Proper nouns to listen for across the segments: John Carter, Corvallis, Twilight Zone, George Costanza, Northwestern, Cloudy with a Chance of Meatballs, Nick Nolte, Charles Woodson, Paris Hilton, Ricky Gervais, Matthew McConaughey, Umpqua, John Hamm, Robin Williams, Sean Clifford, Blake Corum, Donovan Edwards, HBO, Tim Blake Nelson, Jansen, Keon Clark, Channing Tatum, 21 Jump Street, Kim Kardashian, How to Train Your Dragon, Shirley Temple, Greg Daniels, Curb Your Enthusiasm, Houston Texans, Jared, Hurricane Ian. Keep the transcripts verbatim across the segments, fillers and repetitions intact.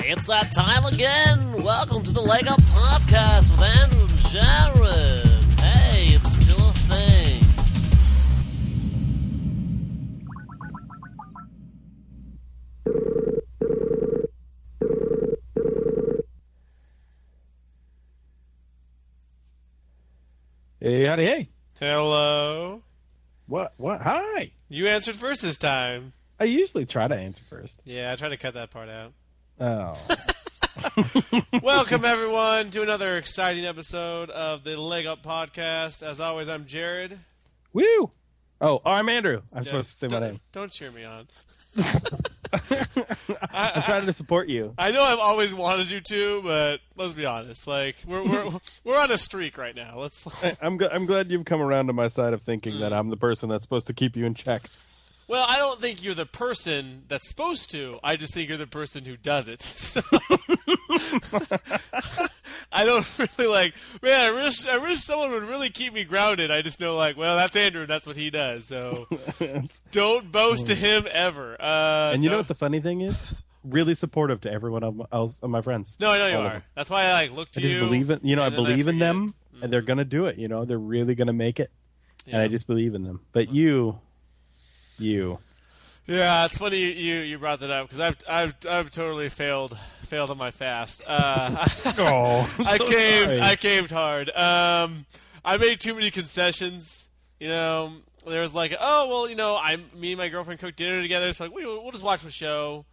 It's that time again. Welcome to the Leg Up Podcast with Andrew and Jared. Hey, it's still a thing. Hey, howdy, hey. Hello. What? What? Hi. You answered first this time. I usually try to answer first. Yeah, I try to cut that part out. Oh. Welcome, everyone, to another exciting episode of the Leg Up Podcast. As always, I'm Jared. Woo! Oh, I'm Andrew. I'm yeah, supposed to say my name. Don't cheer me on. I, I'm trying to support you. I know I've always wanted you to, but let's be honest. Like we're we're we're on a streak right now. Let's. I, I'm gl- I'm glad you've come around to my side of thinking mm. that I'm the person that's supposed to keep you in check. Well, I don't think you're the person that's supposed to. I just think you're the person who does it. So I don't really like, man, I wish, I wish someone would really keep me grounded. I just know, like, well, that's Andrew. That's what he does. So don't boast to him ever. Uh, and you no. know what the funny thing is? Really supportive to everyone else of my friends. No, I know you are. That's why I like look to I just you. Believe in, you know, I believe I in them, mm-hmm. and they're going to do it. You know, they're really going to make it, yeah. and I just believe in them. But mm-hmm. you... You, yeah, it's funny you, you, you brought that up because I've I've I've totally failed failed on my fast. Uh, oh, I'm I so caved sorry. I caved hard. Um, I made too many concessions. You know, there was like, oh well, you know, I me and my girlfriend cooked dinner together. It's so like we we'll just watch the show,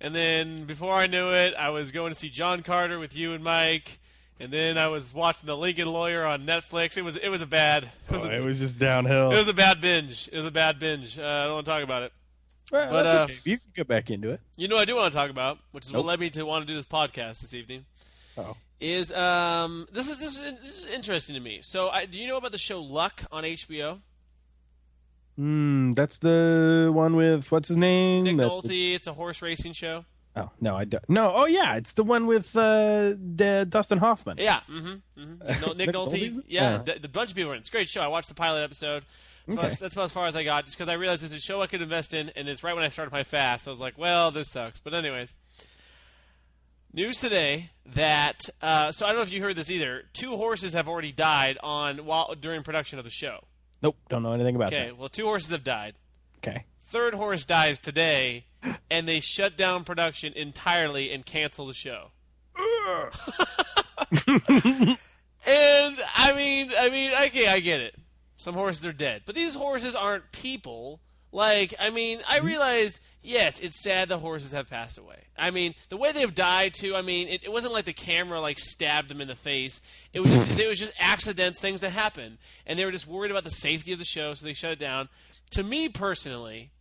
and then before I knew it, I was going to see John Carter with you and Mike. And then I was watching The Lincoln Lawyer on Netflix. It was it was a bad. It was, oh, a, it was just downhill. It was a bad binge. It was a bad binge. Uh, I don't want to talk about it. Well, but uh, okay. You can get back into it. You know what I do want to talk about, which is nope. what led me to want to do this podcast this evening. Oh, is um this is this is, this is interesting to me. So I, do you know about the show Luck on H B O? Hmm, that's the one with what's his name? Nick that's Nolte. The... It's a horse racing show. Oh, no, I don't. No, oh, yeah, it's the one with uh, the Dustin Hoffman. Yeah, mm-hmm, mm-hmm. No, Nick Nolte. Yeah, uh-huh. the, the bunch of people were in it. It's a great show. I watched the pilot episode. That's, okay. about, that's about as far as I got, just because I realized it's a show I could invest in, and it's right when I started my fast. So I was like, well, this sucks. But anyways, news today that uh, – so I don't know if you heard this either. Two horses have already died on while during production of the show. Nope, don't know anything about okay, that. Okay, well, two horses have died. Okay. Third horse dies today, and they shut down production entirely and cancel the show. And I mean, I mean, okay, I get it. Some horses are dead, but these horses aren't people. Like, I mean, I realize, yes, it's sad the horses have passed away. I mean, the way they've died too. I mean, it, it wasn't like the camera like stabbed them in the face. It was, just, it was just accidents, things that happen, and they were just worried about the safety of the show, so they shut it down. To me personally,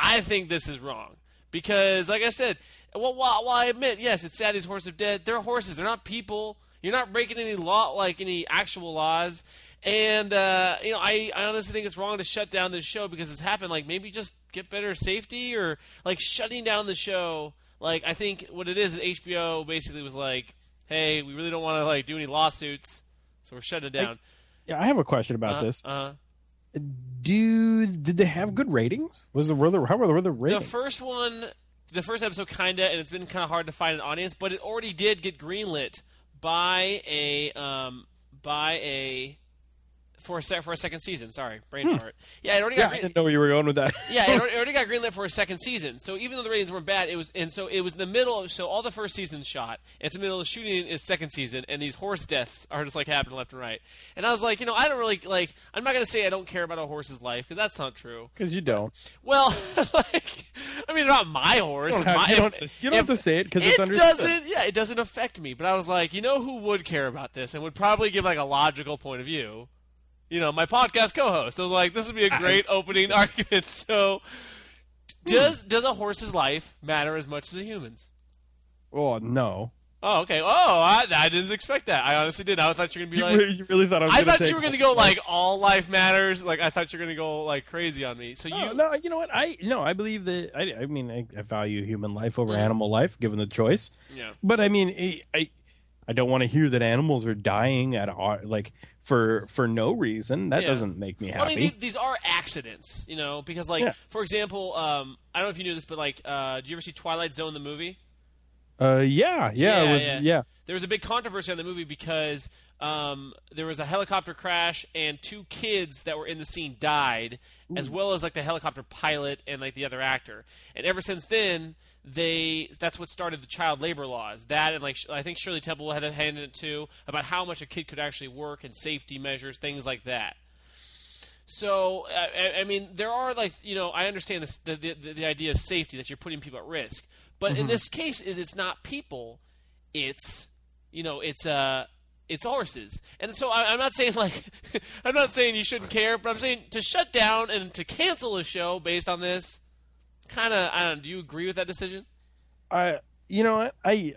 I think this is wrong because, like I said, well, while, while I admit, yes, it's sad these horses are dead, they're horses. They're not people. You're not breaking any law, like any actual laws. And, uh, you know, I, I honestly think it's wrong to shut down this show because it's happened. Like, maybe just get better safety or, like, shutting down the show. Like, I think what it is is H B O basically was like, hey, we really don't want to, like, do any lawsuits, so we're shutting it down. I, yeah, I have a question about uh-huh, this. Uh-huh. Do did they have good ratings? Was the were the how were the, were the ratings? The first one, the first episode, kinda, and it's been kind of hard to find an audience, but it already did get greenlit by a um by a for a se- for a second season. Sorry, brain hmm. fart. Yeah, it already. Got yeah, green- I didn't know where you were going with that. Yeah, it already got greenlit for a second season. So even though the ratings weren't bad, it was and so it was in the middle. Of, so all the first season shot, and it's in the middle of shooting is second season, and these horse deaths are just like happening left and right. And I was like, you know, I don't really like. I'm not gonna say I don't care about a horse's life because that's not true. Because you don't. Well, like, I mean, not my horse. You don't have, my, you don't, if, you don't if, have to say it because it it's understood. Doesn't. Yeah, it doesn't affect me. But I was like, you know, who would care about this and would probably give like a logical point of view. You know, my podcast co-host. I was like, this would be a great opening argument. So, does does a horse's life matter as much as a human's? Oh, no. Oh, okay. Oh, I, I didn't expect that. I honestly did. I thought you were going to be you, like... You really thought I was going to I thought you were going to go, like, all life matters. Like, I thought you were going to go, like, crazy on me. So you... Oh, no, you know what? I No, I believe that... I, I mean, I, I value human life over yeah. animal life, given the choice. Yeah. But, I mean, I... I I don't want to hear that animals are dying at like for for no reason. That yeah. doesn't make me happy. I mean, these, these are accidents, you know, because like yeah. for example, um, I don't know if you knew this, but like, uh, do you ever see Twilight Zone the movie? Uh, yeah, yeah, yeah, was, yeah. yeah. There was a big controversy on the movie because um, there was a helicopter crash and two kids that were in the scene died, Ooh. as well as like the helicopter pilot and like the other actor. And ever since then, they that's what started the child labor laws. That and like I think Shirley Temple had a hand in it too about how much a kid could actually work and safety measures, things like that. So, I, I mean, there are like, you know, I understand this, the, the the idea of safety, that you're putting people at risk. But mm-hmm. in this case, is it's not people, it's, you know, it's uh, it's horses. And so I, I'm not saying like, I'm not saying you shouldn't care, but I'm saying to shut down and to cancel a show based on this, kind of, I don't know, do you agree with that decision? I, you know, I,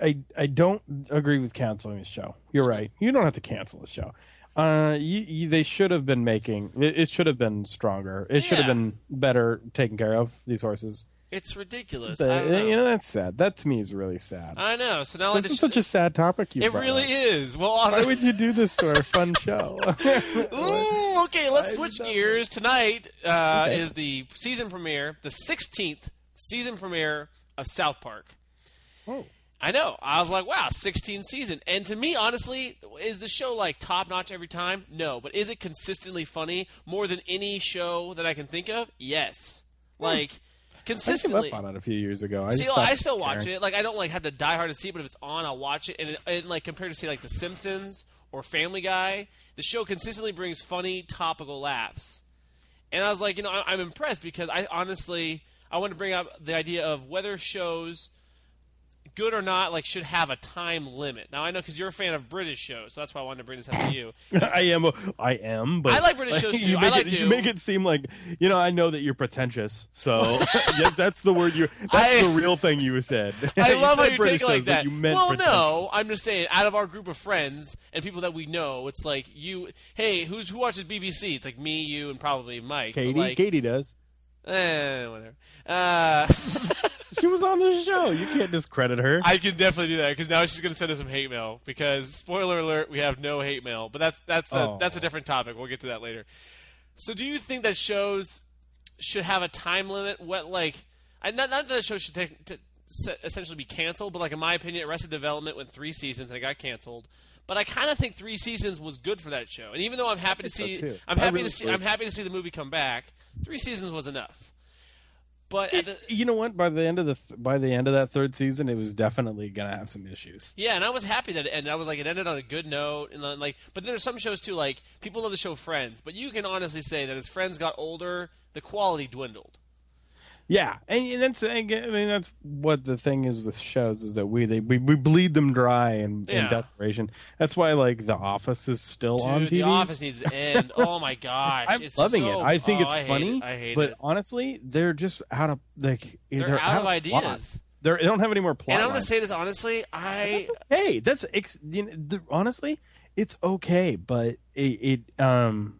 I, I don't agree with canceling a show. You're right. You don't have to cancel a show. Uh, you, you, they should have been making it, it should have been stronger. It yeah. should have been better taken care of, these horses. It's ridiculous. But, I don't know. You know, that's sad. That to me is really sad. I know. So now this is sh- such a sad topic. You it really up. Is. Well, why the- would you do this to our fun show? Ooh, okay. Let's switch gears. Tonight uh, okay. is the season premiere, the sixteenth season premiere of South Park. Oh. I know. I was like, wow, sixteenth season. And to me, honestly, is the show like top-notch every time? No. But is it consistently funny more than any show that I can think of? Yes. Hmm. Like, consistently. I gave up on it a few years ago. I see, just like, I still watch it. Like, I don't like have to die hard to see it, but if it's on, I'll watch it. And, it, and like compared to, say, like The Simpsons or Family Guy, the show consistently brings funny, topical laughs. And I was like, you know, I, I'm impressed because I honestly, I want to bring up the idea of whether shows – good or not, like, should have a time limit. Now, I know because you're a fan of British shows, so that's why I wanted to bring this up to you. I am, I am, but I like British shows too. I like it, to. You make it seem like, you know, I know that you're pretentious, so yeah, that's the word you. That's I, the real thing you said. I love said how you British take it like that. You meant well, no, I'm just saying. Out of our group of friends and people that we know, it's like you. Hey, who's who watches B B C? It's like me, you, and probably Mike. Katie, like, Katie does. Eh, whatever. Uh... She was on the show. You can't discredit her. I can definitely do that because now she's going to send us some hate mail. Because spoiler alert, we have no hate mail. But that's that's the, oh. that's a different topic. We'll get to that later. So, do you think that shows should have a time limit? What like, I, not not that shows should take, to, essentially be canceled, but like in my opinion, Arrested Development went three seasons and it got canceled. But I kind of think three seasons was good for that show. And even though I'm happy to see, so I'm happy really to see, agree. I'm happy to see the movie come back. Three seasons was enough. But at the, you know what? By the end of the th- by the end of that third season, it was definitely gonna have some issues. Yeah, and I was happy that it ended. I was like, it ended on a good note, and then, like, but there's some shows too. Like, people love the show Friends, but you can honestly say that as Friends got older, the quality dwindled. Yeah, and that's I mean that's what the thing is with shows is that we they we, we bleed them dry in, yeah. in desperation. That's why like The Office is still Dude, on T V. The Office needs to end. Oh my gosh, I'm it's loving so, it. I think oh, it's I funny, it. I hate but it. honestly, they're just out of like they're, they're out, out of ideas. Plot. They're, they don't have any more plot. And I'm gonna say this honestly, I hey, that's you know, the, honestly, it's okay, but it, it um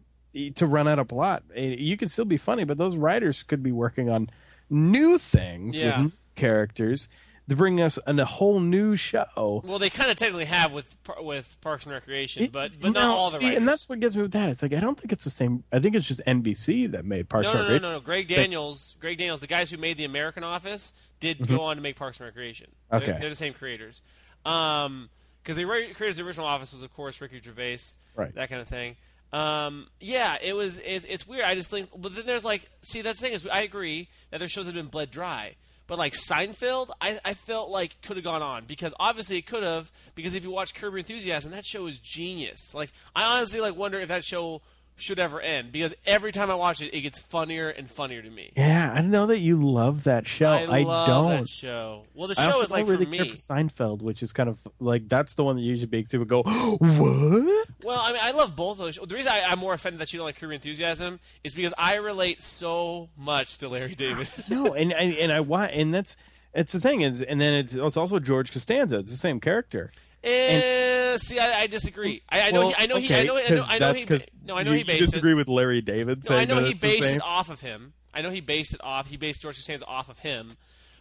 to run out of plot, it, you can still be funny, but those writers could be working on new things yeah. with new characters to bring us an, a whole new show. Well, they kind of technically have with with Parks and Recreation, it, but, but no, not all the see, writers. And that's what gets me with that. It's like I don't think it's the same. I think it's just N B C that made Parks no, and no, Recreation. No, no, no. Greg Daniels, Greg Daniels, the guys who made The American Office, did mm-hmm. go on to make Parks and Recreation. Okay, they're, they're the same creators. Um, because the creators of the original Office was, of course, Ricky Gervais, right? That kind of thing. Um. Yeah, it was. It, it's weird. I just think. But then there's like. See, that's the thing is, I agree that their shows have been bled dry. But like Seinfeld, I, I felt like could have gone on because obviously it could have because if you watch Curb Your Enthusiasm, that show is genius. Like I honestly like wonder if that show should ever end because every time I watch it, it gets funnier and funnier to me. Yeah, I know that you love that show. I, I love don't. That show. Well, the show I also is don't like really for me. Care for Seinfeld, which is kind of like that's the one that you should be to go. What? Well, I mean, I love both of those shows. The reason I, I'm more offended that you don't like Curb Your Enthusiasm is because I relate so much to Larry David. no, and I, and I want and that's it's the thing is and then it's, it's also George Costanza. It's the same character. Uh, and, see, I, I disagree. I, I know. Well, he, I know. Okay, he, I know. I know. I know he. No, I know you, he based you disagree it. with Larry David. No, I know he based it off of him. I know he based it off. He based George Costanza off of him.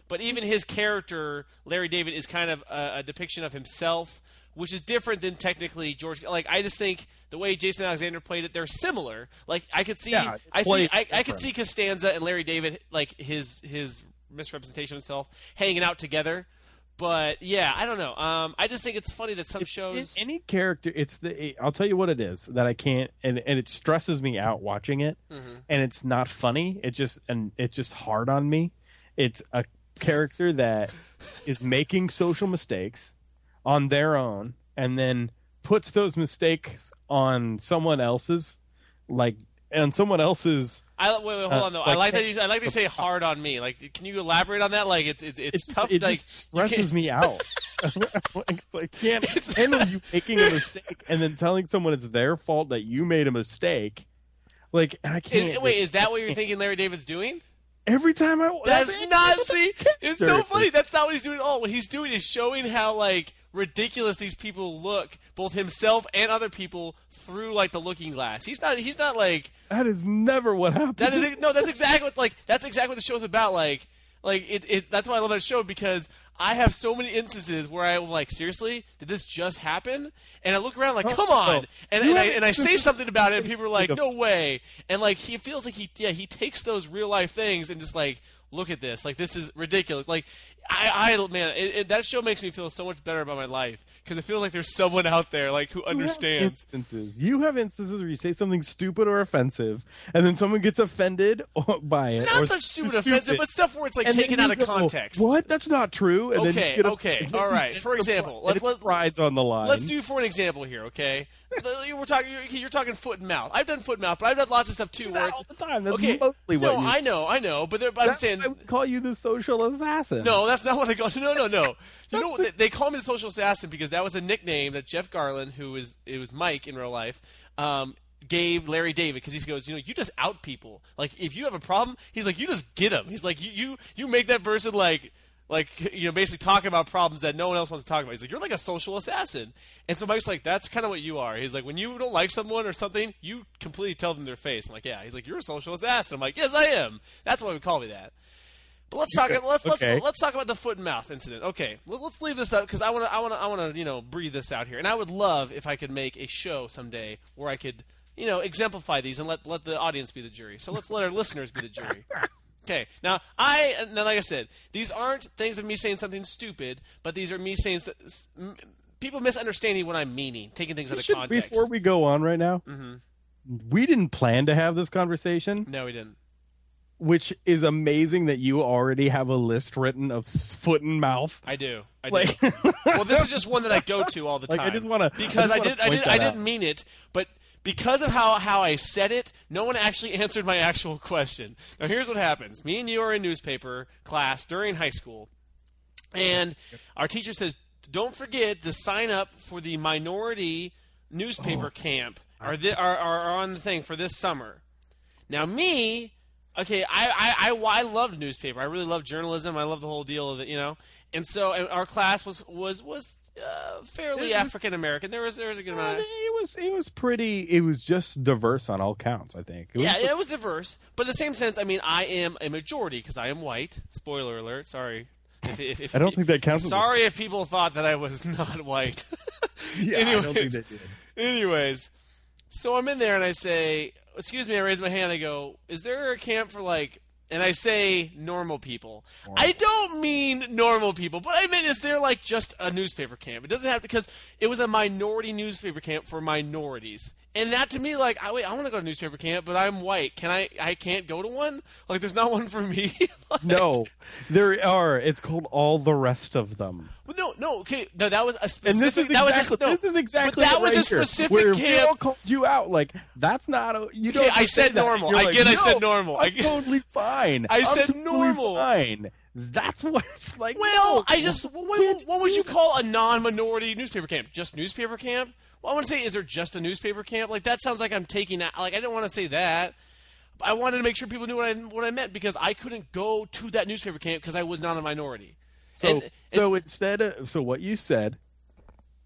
But even his character, Larry David, is kind of a, a depiction of himself, which is different than technically George. Like I just think the way Jason Alexander played it, they're similar. Like I could see. Yeah, I see. I, I could see Costanza and Larry David, like his his misrepresentation of himself, hanging out together. But yeah, I don't know. Um, I just think it's funny that some it's, shows it's any character. It's the I'll tell you what it is that I can't, and, and it stresses me out watching it. Mm-hmm. And it's not funny. It just and it's just hard on me. It's a character that is making social mistakes on their own, and then puts those mistakes on someone else's, like on someone else's. I, wait, wait, hold uh, on though. Like, I like that. You, I like to say hard on me. Like, can you elaborate on that? Like, it's it's, it's, it's tough. Just, it like, just stresses me out. like, I can't handle you making a mistake and then telling someone it's their fault that you made a mistake. Like, and I can't. Is, wait, is that what you're thinking Larry David's doing? Every time I that's, that's not see. It's so funny. That's not what he's doing at all. What he's doing is showing how like ridiculous these people look, both himself and other people, through like the looking glass. He's not. He's not like that is never what happened. That is no. That's exactly what like that's exactly what the show's about. Like like it. it that's why I love that show, because I have so many instances where I'm like, seriously, did this just happen? And I look around like, come on. And, and, I, and I say something about it, and people are like, no way. And like, he feels like he, yeah, he takes those real life things and just like, look at this. Like, this is ridiculous. Like, I, I man, it, it, that show makes me feel so much better about my life, because it feels like there's someone out there like who understands. You have instances. You have instances where you say something stupid or offensive, and then someone gets offended by it. Not such stupid, offensive, stupid. But stuff where it's like and taken out of go, context. What? That's not true. And okay. Then okay. A, all right. For example, let's let rides on the line. Let's do for an example here. Okay. We're talking. You're, you're talking foot and mouth. I've done foot and mouth, but I've done lots of stuff too. Where all the time. That's okay. Mostly what. No, you... I know. I know. But, there, but I'm saying I would call you the social assassin. No. That's not what they call. No, no, no. You know, they, they call me the social assassin because that was the nickname that Jeff Garland, who is it was Mike in real life, um, gave Larry David, because he goes, you know, you just out people. Like, if you have a problem, he's like, you just get them. He's like, you you, you make that person like. Like, you know, basically talk about problems that no one else wants to talk about. He's like, you're like a social assassin. And so Mike's like, that's kind of what you are. He's like, when you don't like someone or something, you completely tell them their face. I'm like, yeah. He's like, you're a social assassin. I'm like, yes, I am. That's why we call me that. But let's talk. Let's okay. let's let's talk about the foot and mouth incident. Okay, let's leave this up, because I want to I want to I want to you know, breathe this out here. And I would love if I could make a show someday where I could, you know, exemplify these and let let the audience be the jury. So let's let our listeners be the jury. Okay, now, I, now like I said, these aren't things of me saying something stupid, but these are me saying – people misunderstanding what I'm meaning, taking things we out of should, context. Before we go on right now, mm-hmm. we didn't plan to have this conversation. No, we didn't. Which is amazing that you already have a list written of foot and mouth. I do. I like, do. Well, this is just one that I go to all the time. Like, I just want to – Because I, I, did, I, did, I didn't out. mean it, but – because of how, how I said it, no one actually answered my actual question. Now, here's what happens. Me and you are in newspaper class during high school, and our teacher says, don't forget to sign up for the minority newspaper oh. camp or, the, or, or on the thing for this summer. Now, me, okay, I, I, I, I loved newspaper. I really loved journalism. I loved the whole deal of it, you know. And so and our class was was was – Uh, fairly African American. There was there was a good amount. Of... It was it was pretty. It was just diverse on all counts. I think. It was yeah, pretty... it was diverse, but in the same sense, I mean, I am a majority because I am white. Spoiler alert. Sorry. If, if, if, I don't if, think that counts. Sorry if people thought that I was not white. yeah, anyways, I don't think that did. Anyways, so I'm in there and I say, "Excuse me." I raise my hand. I go, "Is there a camp for like?" And I say normal people. Normal. I don't mean normal people, but I mean, is there like just a newspaper camp? It doesn't have, because it was a minority newspaper camp for minorities. And that to me, like, I, wait, I want to go to newspaper camp, but I'm white. Can I, I can't go to one? Like, there's not one for me. like, no, there are. It's called all the rest of them. Well, no, no. Okay. No, that was a specific. And this is that exactly, was a, no, this is exactly that was a specific where camp. We all called you out. Like, that's not a, you don't. Okay, I said normal. I like, get no, I said normal. I'm totally fine. I I'm said totally normal. Fine. That's what it's like. Well, no, I just, what, what, what would you call a non-minority newspaper camp? Just newspaper camp? Well, I want to say, is there just a newspaper camp? Like, that sounds like I'm taking out. Like, I didn't want to say that. I wanted to make sure people knew what I what I meant, because I couldn't go to that newspaper camp because I was not a minority. So, and, and, so instead of so what you said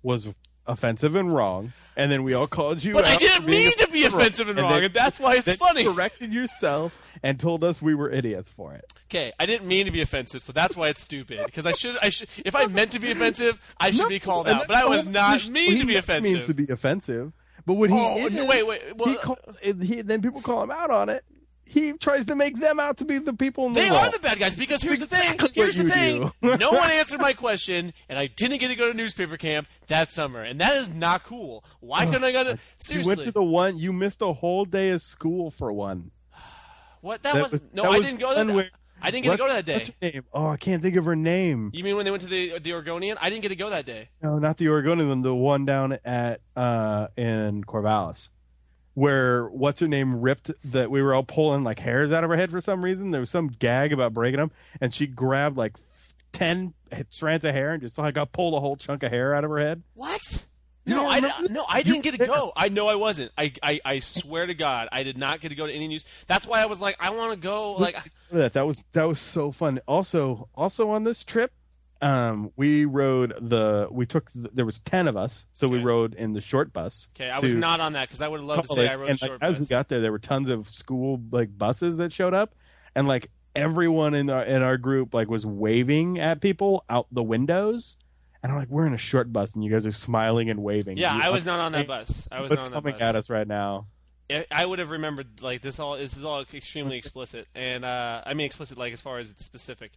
was offensive and wrong, and then we all called you. But out I didn't mean to be offensive and wrong, and, then, and that's why it's then funny. You corrected yourself and told us we were idiots for it. Okay, I didn't mean to be offensive, so that's why it's stupid. Because I should, I should, if I meant to be offensive, I should no, be called out. But I was not mean to be offensive. He means to be offensive, but when he oh, is, no, wait, wait, well, he call, he, then people call him out on it. he tries to make them out to be the people in the They world. Are the bad guys, because here's exactly the thing. Here's the thing. Do. No one answered my question, and I didn't get to go to newspaper camp that summer, and that is not cool. Why couldn't I go to – seriously. You went to the one – you missed a whole day of school for one. What? That, that was, was – no, that I was didn't go to that. I didn't get what, to go to that day. What's her name? Oh, I can't think of her name. You mean when they went to the the Oregonian? I didn't get to go that day. No, not the Oregonian, the one down at uh, in Corvallis. Where what's her name ripped that we were all pulling like hairs out of her head for some reason. There was some gag about breaking them, and she grabbed like ten strands of hair and just like got pulled a whole chunk of hair out of her head. What? You no, I no, I didn't get to go. I know I wasn't. I, I, I swear to God, I did not get to go to any news. That's why I was like, I want to go. Like that. That was that was so fun. Also, also on this trip, um, we rode the. We took the, there was ten of us, so okay. we rode in the short bus. Okay, I was not on that because I would have loved to say I rode the short like, bus. As we got there, there were tons of school like buses that showed up, and like everyone in our in our group like was waving at people out the windows. And I'm like, we're in a short bus, and you guys are smiling and waving. Yeah, I was not on that bus. I was not on that bus. What's coming at us right now? I would have remembered, like, this all. This is all extremely explicit. And, uh, I mean, explicit, like, as far as it's specific.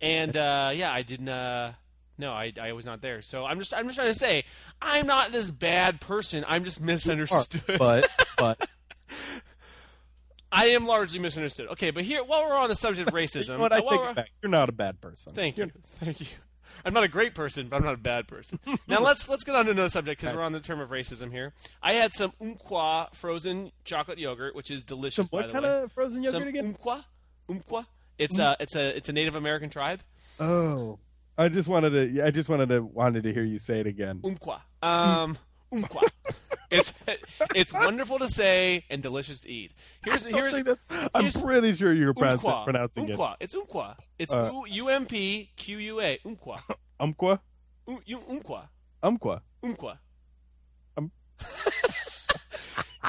And, uh, yeah, I didn't, uh, no, I, I was not there. So I'm just, I'm just trying to say, I'm not this bad person. I'm just misunderstood. You are, but, but. I am largely misunderstood. Okay, but here, while we're on the subject of racism. You know what, I take it back. You're not a bad person. Thank you. Thank you. I'm not a great person, but I'm not a bad person. Now, let's let's get on to another subject because we're on the term of racism here. I had some Umpqua frozen chocolate yogurt, which is delicious, some by the way. What kind of frozen yogurt some again? Umpqua. Umpqua. It's, mm. a, it's, a, it's a Native American tribe. Oh. I just wanted to I just wanted to, wanted to hear you say it again. Umpqua. Um, Umpqua. It's it's wonderful to say and delicious to eat. Here's here's. here's I'm pretty sure you're Umpqua, pronouncing Umpqua. It. It's Umpqua. It's uh, U M P Q U A. Umpqua. Umpqua. Um, umpqua. Umpqua. Umpqua. Um.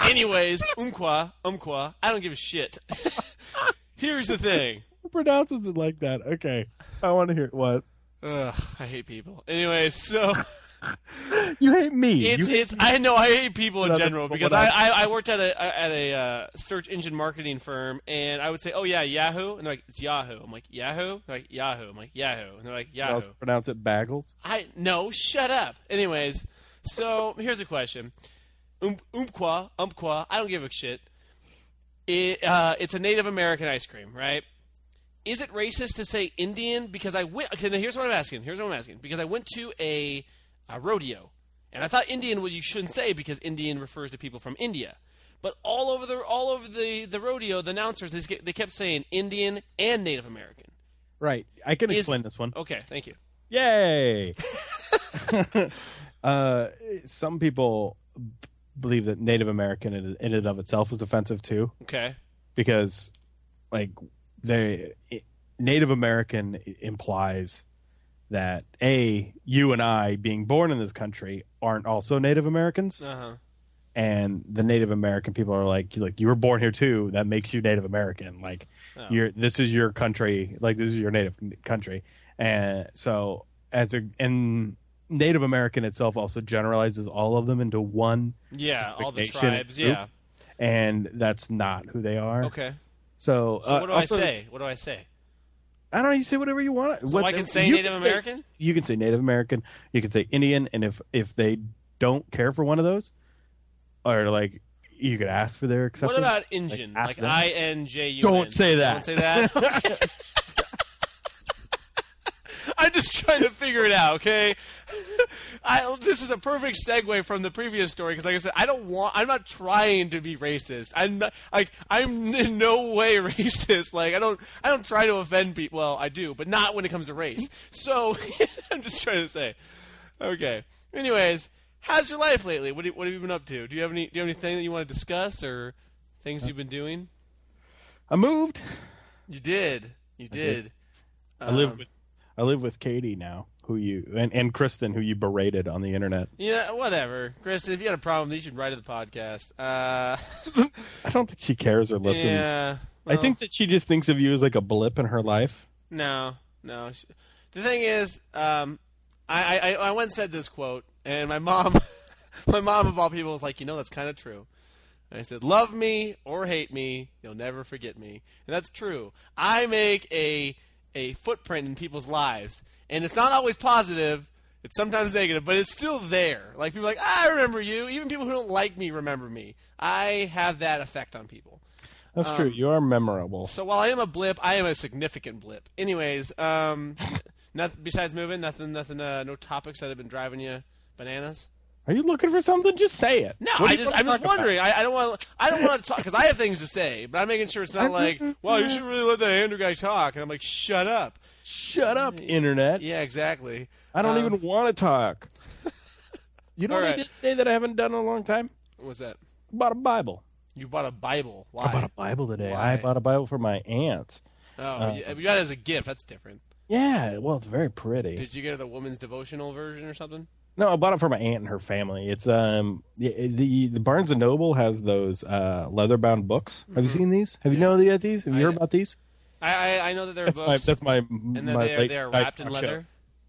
Anyways, Umpqua, Umpqua. I don't give a shit. Here's the thing. Who pronounces it like that? Okay, I want to hear what. Ugh, I hate people. Anyways, so. You hate me. It's, you it's, hate me. I know I hate people in general because I, I, I worked at a at a uh, search engine marketing firm, and I would say, oh yeah, Yahoo, and they're like, it's Yahoo. I'm like, Yahoo? They're like, Yahoo. I'm like, Yahoo. And they're like, Yahoo. You also pronounce it Baggles? I no, shut up. Anyways, so here's a question. Um, umpqua, umpqua, I don't give a shit. It, uh, it's a Native American ice cream, right? Is it racist to say Indian? Because I went. Okay, now here's what I'm asking. Here's what I'm asking. Because I went to a A rodeo, and I thought Indian well, you shouldn't say because Indian refers to people from India, but all over the all over the, the rodeo, the announcers they, they kept saying Indian and Native American. Right, I can Is, explain this one. Okay, thank you. Yay! uh, some people believe that Native American in, in and of itself was offensive too. Okay, because like they Native American implies that a you and I being born in this country aren't also Native Americans, uh-huh. and the Native American people are like, like you were born here too. That makes you Native American. Like, oh. you're this is your country. Like this is your native country. And so as a and Native American itself also generalizes all of them into one. Yeah, all the tribes. Group, yeah, and that's not who they are. Okay. So, so uh, what do also, I say? What do I say? I don't know. You say whatever you want. So what, I can say Native can American? Say, you can say Native American. You can say Indian. And if, if they don't care for one of those, or like you could ask for their acceptance. What about Injun? Like, like I N J U N. Don't say that. Don't say that. I'm just trying to figure it out, okay? I, this is a perfect segue from the previous story because, like I said, I don't want. I'm not trying to be racist. I'm not, like I'm in no way racist. Like I don't. I don't try to offend people. Well, I do, but not when it comes to race. So I'm just trying to say. Okay. Anyways, how's your life lately? What, do, what have you been up to? Do you have any? Do you have anything that you want to discuss or things you've been doing? I moved. You did. You did. I, did. Um, I live with. I live with Katie now, who you and, and Kristen, who you berated on the internet. Yeah, whatever. Kristen, if you had a problem, you should write to the podcast. Uh... I don't think she cares or listens. Yeah, well, I think that she just thinks of you as like a blip in her life. No, no. She, the thing is, um, I, I I once said this quote, and my mom, my mom of all people was like, you know, that's kind of true. And I said, love me or hate me, you'll never forget me. And that's true. I make a a footprint in people's lives. And it's not always positive. It's sometimes negative, but it's still there. Like, people are like, I remember you. Even people who don't like me remember me. I have that effect on people. That's um, true. You are memorable. So while I am a blip, I am a significant blip. Anyways, um, not, besides moving, nothing, nothing, uh, no topics that have been driving you bananas. Are you looking for something? Just say it. No, I just, I'm just wondering. I, I don't want. I don't want to talk because I have things to say, but I'm making sure it's not like, well, you should really let the Andrew guy talk, and I'm like, shut up, shut up, internet. Yeah, exactly. I don't um, even want to talk. You know what right. I did say that I haven't done in a long time? What's that? I bought a Bible. You bought a Bible. Why? I bought a Bible today. Why? I bought a Bible for my aunt. Oh, uh, you got it as a gift. That's different. Yeah. Well, it's very pretty. Did you get the woman's devotional version or something? No, I bought it for my aunt and her family. It's um the the Barnes and Noble has those uh, leather-bound books. Have mm-hmm. you seen these? Have yes. you known about these? Have you I, heard about these? I I know that they're that's books. My, that's my and my they are, they are wrapped I, in leather. Show.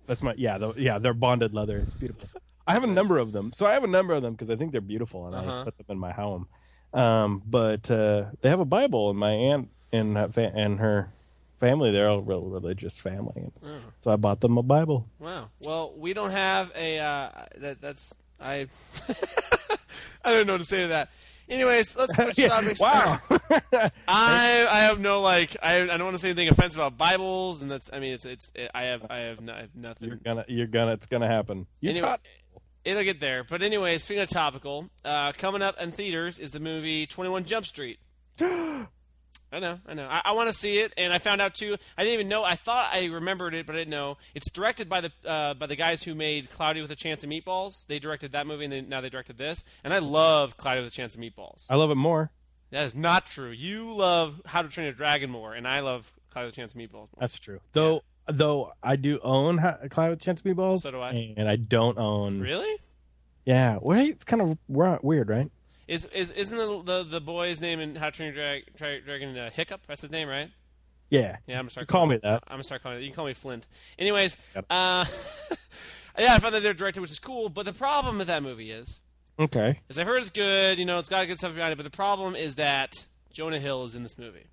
That's my yeah the, yeah they're bonded leather. It's beautiful. I have a nice. number of them, so I have a number of them because I think they're beautiful and uh-huh. I put them in my home. Um, but uh, they have a Bible, and my aunt and her fa- and her. family, they're a real religious family, oh. so I bought them a Bible. Wow. Well, we don't have a uh, that. That's I. I don't know what to say to that. Anyways, let's switch yeah. topics. Wow. I I have no like I I don't want to say anything offensive about Bibles, and that's I mean it's it's it, I have I have, no, I have nothing. You're gonna you're gonna it's gonna happen. You anyway, taught. It'll get there. But anyway, speaking of topical, uh, coming up in theaters is the movie twenty-one Jump Street. I know, I know. I, I want to see it, and I found out, too. I didn't even know. I thought I remembered it, but I didn't know. It's directed by the uh, by the guys who made Cloudy with a Chance of Meatballs. They directed that movie, and they, now they directed this. And I love Cloudy with a Chance of Meatballs. I love it more. That is not true. You love How to Train Your Dragon more, and I love Cloudy with a Chance of Meatballs more. That's true. Though, yeah. though I do own How, Cloudy with a Chance of Meatballs. So do I. And I don't own... Really? Yeah. Wait, it's kind of weird, right? Is is isn't the, the the boy's name in How to Train Your Drag, Dragon uh, Hiccup? That's his name, right? Yeah. Yeah, I'm gonna start. You calling, call me that. I'm gonna start calling it. You can call me Flint. Anyways, yep. uh, yeah, I found that they're directed, which is cool. But the problem with that movie is, okay, is I've heard it's good. You know, it's got good stuff behind it. But the problem is that Jonah Hill is in this movie.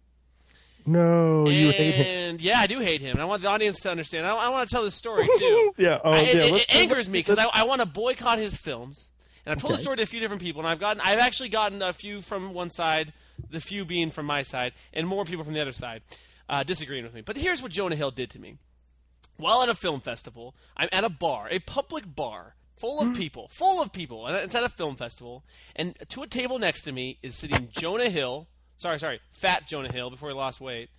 No, and, you hate him. And yeah, I do hate him. And I want the audience to understand. I, I want to tell this story too. yeah. Oh, I, yeah. It, it angers me because I, I want to boycott his films. And I've told okay. the story to a few different people, and I've gotten, I've actually gotten a few from one side, the few being from my side, and more people from the other side uh, disagreeing with me. But here's what Jonah Hill did to me. While at a film festival, I'm at a bar, a public bar, full of mm-hmm. people, full of people, and it's at a film festival, and to a table next to me is sitting Jonah Hill, sorry, sorry, fat Jonah Hill before he lost weight,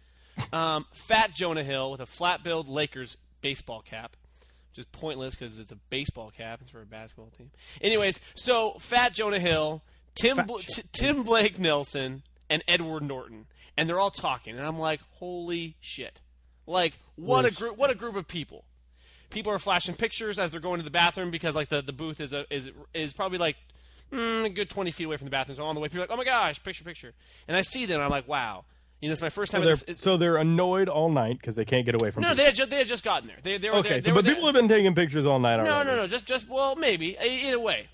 um, fat Jonah Hill with a flat-billed Lakers baseball cap. Which is pointless because it's a baseball cap. It's for a basketball team. Anyways, so Fat Jonah Hill, Tim Bl- T- Tim Blake Nelson, and Edward Norton, and they're all talking, and I'm like, holy shit! Like, what holy a group! What a group of people! People are flashing pictures as they're going to the bathroom because like the, the booth is a is is probably like mm, a good twenty feet away from the bathroom. So on the way, people are like, oh my gosh, picture, picture, and I see them, and I'm like, wow. You know, it's my first time. So they're, this, so they're annoyed all night because they can't get away from. No, people. they had just, they had just gotten there. They, they were okay, there, they so, were but there. People have been taking pictures all night. Already. No, no, no, just just well, maybe either way.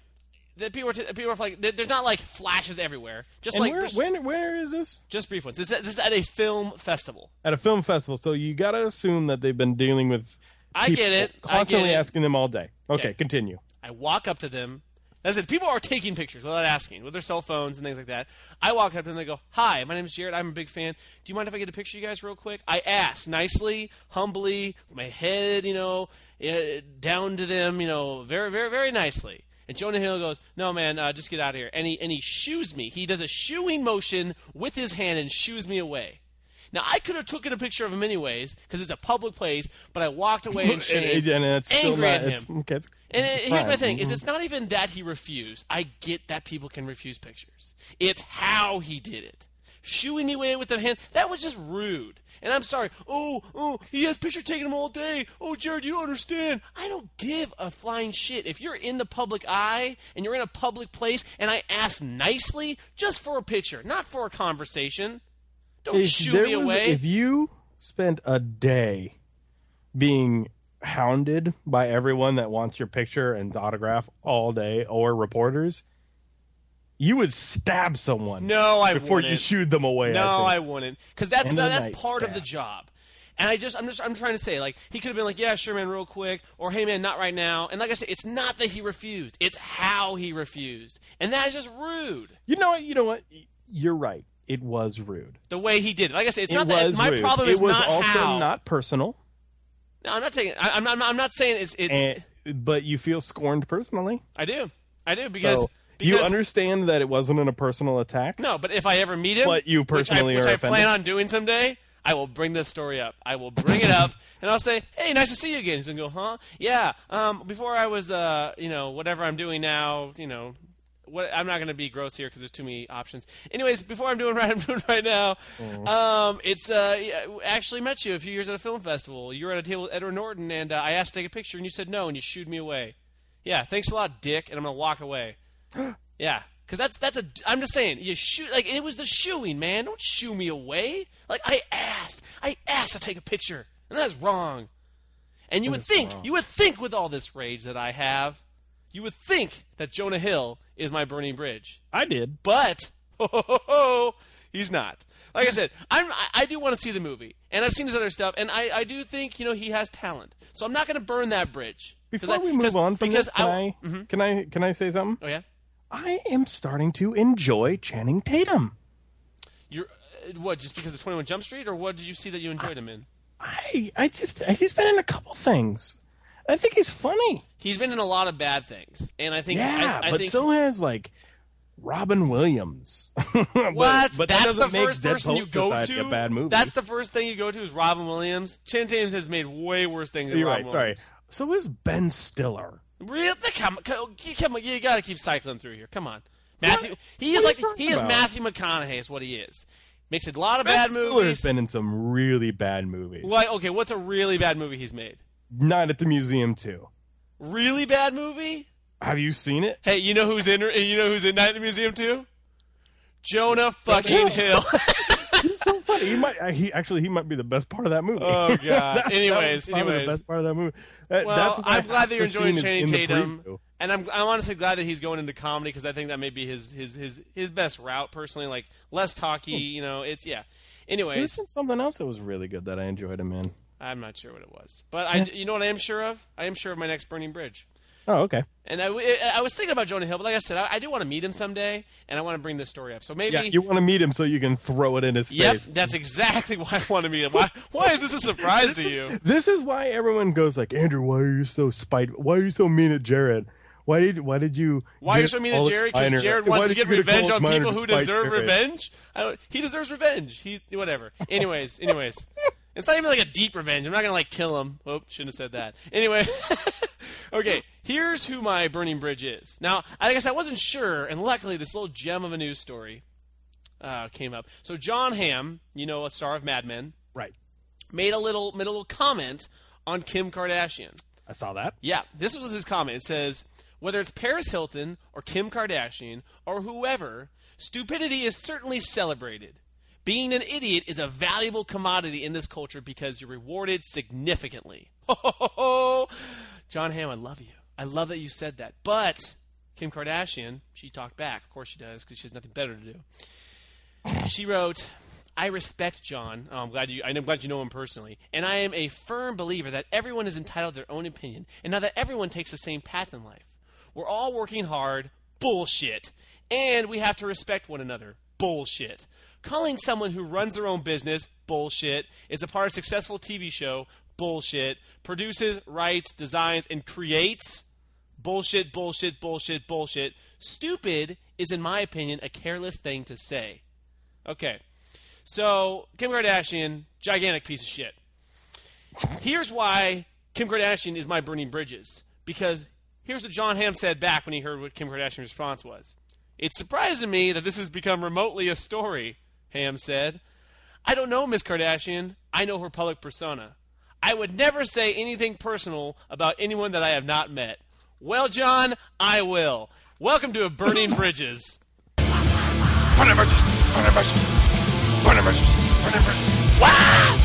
The people are t- people are like, there's not like flashes everywhere. Just and like where, when where is this? Just brief ones. This, this is at a film festival. At a film festival, so you got to assume that they've been dealing with. I get it. Constantly I get it. Asking them all day. Okay, okay, continue. I walk up to them. That's it. People are taking pictures without asking, with their cell phones and things like that. I walk up to them and they go, hi, my name is Jared. I'm a big fan. Do you mind if I get a picture of you guys real quick? I ask nicely, humbly, with my head, you know, down to them, you know, very, very, very nicely. And Jonah Hill goes, no, man, uh, just get out of here. And he, and he shoos me. He does a shooing motion with his hand and shoos me away. Now, I could have taken a picture of him anyways because it's a public place, but I walked away in shame, and, and it's angry not, at him. It's, okay, it's, and it, here's my thing. Mm-hmm. is It's not even that he refused. I get that people can refuse pictures. It's how he did it. Shooing me away with the hand, that was just rude. And I'm sorry. Oh, oh, he has picture taking him all day. Oh, Jared, you don't understand. I don't give a flying shit. If you're in the public eye and you're in a public place and I ask nicely just for a picture, not for a conversation. Don't if shoot me was, away. If you spent a day being hounded by everyone that wants your picture and autograph all day or reporters, You would stab someone. No, I before wouldn't. You shooed them away. No, I, I wouldn't, because that's the, that's part stab. Of the job. And I just, I'm just, I'm trying to say, like, he could have been like, yeah, sure, man, real quick, or hey, man, not right now. And like I said, it's not that he refused; it's how he refused, and that is just rude. You know what? You know what? You're right. It was rude. The way he did it. Like I said, it's it not that. My rude. Problem is not how. It was also how. Not personal. No, I'm not saying. I, I'm not. I'm not saying it's. It's and, but you feel scorned personally. I do. I do because. So. Because, you understand that it wasn't in a personal attack? No, but if I ever meet him, but you personally which I, which are I offended. Plan on doing someday, I will bring this story up. I will bring it up, and I'll say, hey, nice to see you again. He's going to go, huh? Yeah, um, before I was, uh, you know, whatever I'm doing now, you know, what, I'm not going to be gross here because there's too many options. Anyways, before I'm doing right, I'm doing right now, mm. um, it's uh, I actually met you a few years at a film festival. You were at a table with Edward Norton, and uh, I asked to take a picture, and you said no, and you shooed me away. Yeah, thanks a lot, dick, and I'm going to walk away. Yeah, because that's that's a. I'm just saying, you shoot like it was the shooing, man. Don't shoo me away. Like I asked, I asked to take a picture, and that's wrong. And you that would think, wrong. you would think, with all this rage that I have, you would think that Jonah Hill is my burning bridge. I did, but ho, ho, ho, ho, he's not. Like I said, I'm. I, I do want to see the movie, and I've seen his other stuff, and I, I do think you know he has talent. So I'm not going to burn that bridge. Before I, we move on from this, can I, I, mm-hmm. can I can I say something? Oh yeah. I am starting to enjoy Channing Tatum. You're uh, what? Just because of twenty-one Jump Street, or what did you see that you enjoyed I, him in? I, I just I, he's been in a couple things. I think he's funny. He's been in a lot of bad things, and I think yeah, I, I but think, so has like Robin Williams. What? but, but That's that the first person you go to. A bad movie. That's the first thing you go to is Robin Williams. Channing Tatum has made way worse things. Than You're Robin right. Williams. Sorry. So is Ben Stiller. Really? Come, come, come, you gotta keep cycling through here. Come on, Matthew. What? He is like he is about? Matthew McConaughey is what he is. Makes a lot of ben bad Stiller's movies. Ben Stiller's been in some really bad movies. Like, okay, what's a really bad movie he's made? Night at the Museum Two. Really bad movie? Have you seen it? Hey, you know who's in? You know who's in Night at the Museum Two? Jonah fucking Hill. He's so funny. He might. He actually. He might be the best part of that movie. Oh god. that, anyways, that probably anyways, the best part of that movie. That, well, that's I'm glad that you're enjoying Channing Tatum, and I'm I'm honestly glad that he's going into comedy because I think that may be his his his his best route personally. Like less talky, you know. It's yeah. Anyways, this is something else that was really good that I enjoyed him in. I'm not sure what it was, but I. You know what I am sure of? I am sure of my next burning bridge. Oh, okay. And I, I was thinking about Jonah Hill, but like I said, I, I do want to meet him someday, and I want to bring this story up. So maybe yeah, you want to meet him so you can throw it in his yep, face. Yep, that's exactly why I want to meet him. Why, why is this a surprise this to you? Is, this is why everyone goes like, Andrew, why are you so spite? Why are you so mean at Jared? Why did why did you? Why are you so mean at Jared? Because Jared wants to get revenge on people who deserve Jared. Revenge. I don't, he deserves revenge. He whatever. Anyways, anyways. It's not even like a deep revenge. I'm not going to like kill him. Oh, shouldn't have said that. Anyway, okay, here's who my burning bridge is. Now, I guess I wasn't sure, and luckily this little gem of a news story uh, came up. So John Hamm, you know, a star of Mad Men. Right. Made a little, made a little comment on Kim Kardashian. I saw that. Yeah, this was his comment. It says, whether it's Paris Hilton or Kim Kardashian or whoever, stupidity is certainly celebrated. Being an idiot is a valuable commodity in this culture because you're rewarded significantly. Ho, ho, ho, ho. John Hamm, I love you. I love that you said that. But Kim Kardashian, she talked back. Of course she does because she has nothing better to do. She wrote, I respect John. Oh, I'm glad you. I'm glad you know him personally. And I am a firm believer that everyone is entitled to their own opinion and not that everyone takes the same path in life. We're all working hard. Bullshit. And we have to respect one another. Bullshit. Calling someone who runs their own business bullshit, is a part of a successful T V show bullshit, produces, writes, designs, and creates bullshit, bullshit, bullshit, bullshit. Stupid is, in my opinion, a careless thing to say. Okay, so Kim Kardashian, gigantic piece of shit. Here's why Kim Kardashian is my burning bridges, because here's what John Hamm said back when he heard what Kim Kardashian's response was. It's surprising me that this has become remotely a story. Hamm said, I don't know Miss Kardashian. I know her public persona. I would never say anything personal about anyone that I have not met. Well, John, I will. Welcome to a Burning Bridges. Burning Bridges. Burning Bridges. Burning Bridges. Burning Bridges. Wow!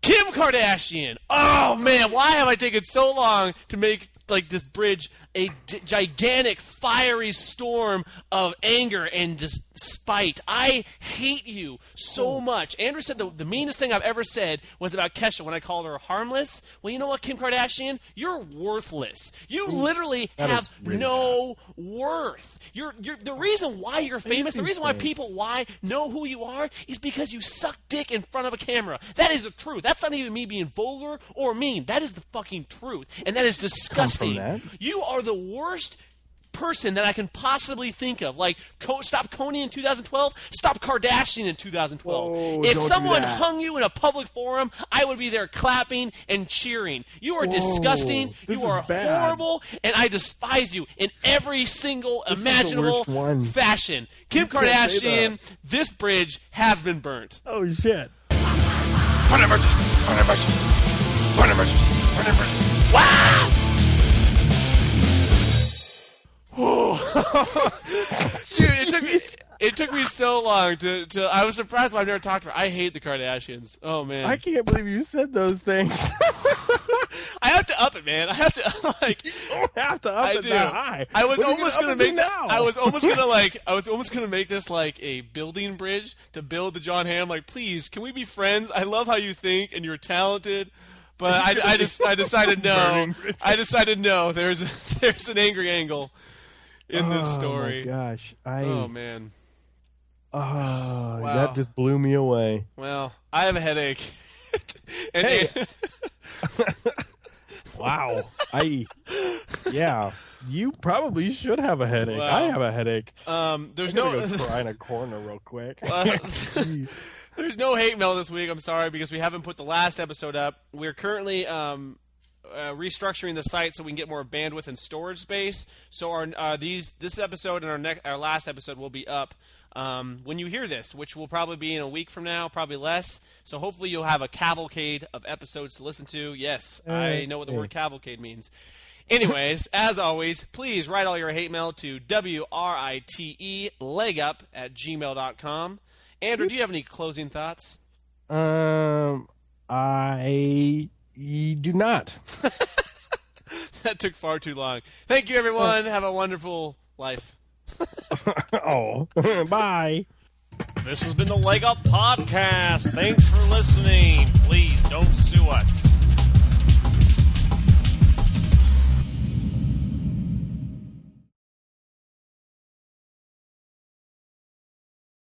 Kim Kardashian. Oh, man, why have I taken so long to make like this bridge, a d- gigantic fiery storm of anger and despite. I hate you so much. Andrew said the, the meanest thing I've ever said was about Kesha when I called her harmless. Well, you know what, Kim Kardashian? You're worthless. You Ooh, literally have really no bad. worth. You're, you're the reason why you're Same famous, the reason why people why know who you are is because you suck dick in front of a camera. That is the truth. That's not even me being vulgar or mean. That is the fucking truth. And that is disgusting. That. You are the worst person that I can possibly think of. Like, co- stop Coney in twenty twelve, stop Kardashian in twenty twelve. Whoa, if someone hung you in a public forum, I would be there clapping and cheering. You are Whoa, disgusting, you are horrible, and I despise you in every single this imaginable fashion. Kim Kardashian, this bridge has been burnt. Oh, shit. Burn emergency, burn emergency, burn emergency, burn emergency. Wow! Dude, it took me it took me so long to, to I was surprised why I've never talked to her. I hate the Kardashians. Oh man. I can't believe you said those things. I have to up it, man. I have to like You don't have to up I it do. that high. I was almost gonna, gonna make now? I was almost gonna like I was almost gonna make this like a building bridge to build the John Hamm, like, please, can we be friends? I love how you think and you're talented. But I, I just I decided no. I decided no, there's a, there's an angry angle in this oh, story. Oh, gosh. I, oh, man. Oh, wow. That just blew me away. Well, I have a headache. and hey. Wow. I. Yeah. You probably should have a headache. Wow. I have a headache. Um, there's no. I'm going to go cry in a corner real quick. Uh, there's no hate mail this week. I'm sorry, because we haven't put the last episode up. We're currently... Um, Uh, restructuring the site so we can get more bandwidth and storage space. So our uh, these this episode and our next our last episode will be up um, when you hear this, which will probably be in a week from now, probably less. So hopefully you'll have a cavalcade of episodes to listen to. Yes, uh, I know what the yeah. word cavalcade means. Anyways, as always, please write all your hate mail to W R I T E legup at gmail dot com. Andrew, do you have any closing thoughts? Um, I. You do not. That took far too long. Thank you, everyone. Have a wonderful life. Oh, bye. This has been the Leg Up Podcast. Thanks for listening. Please don't sue us.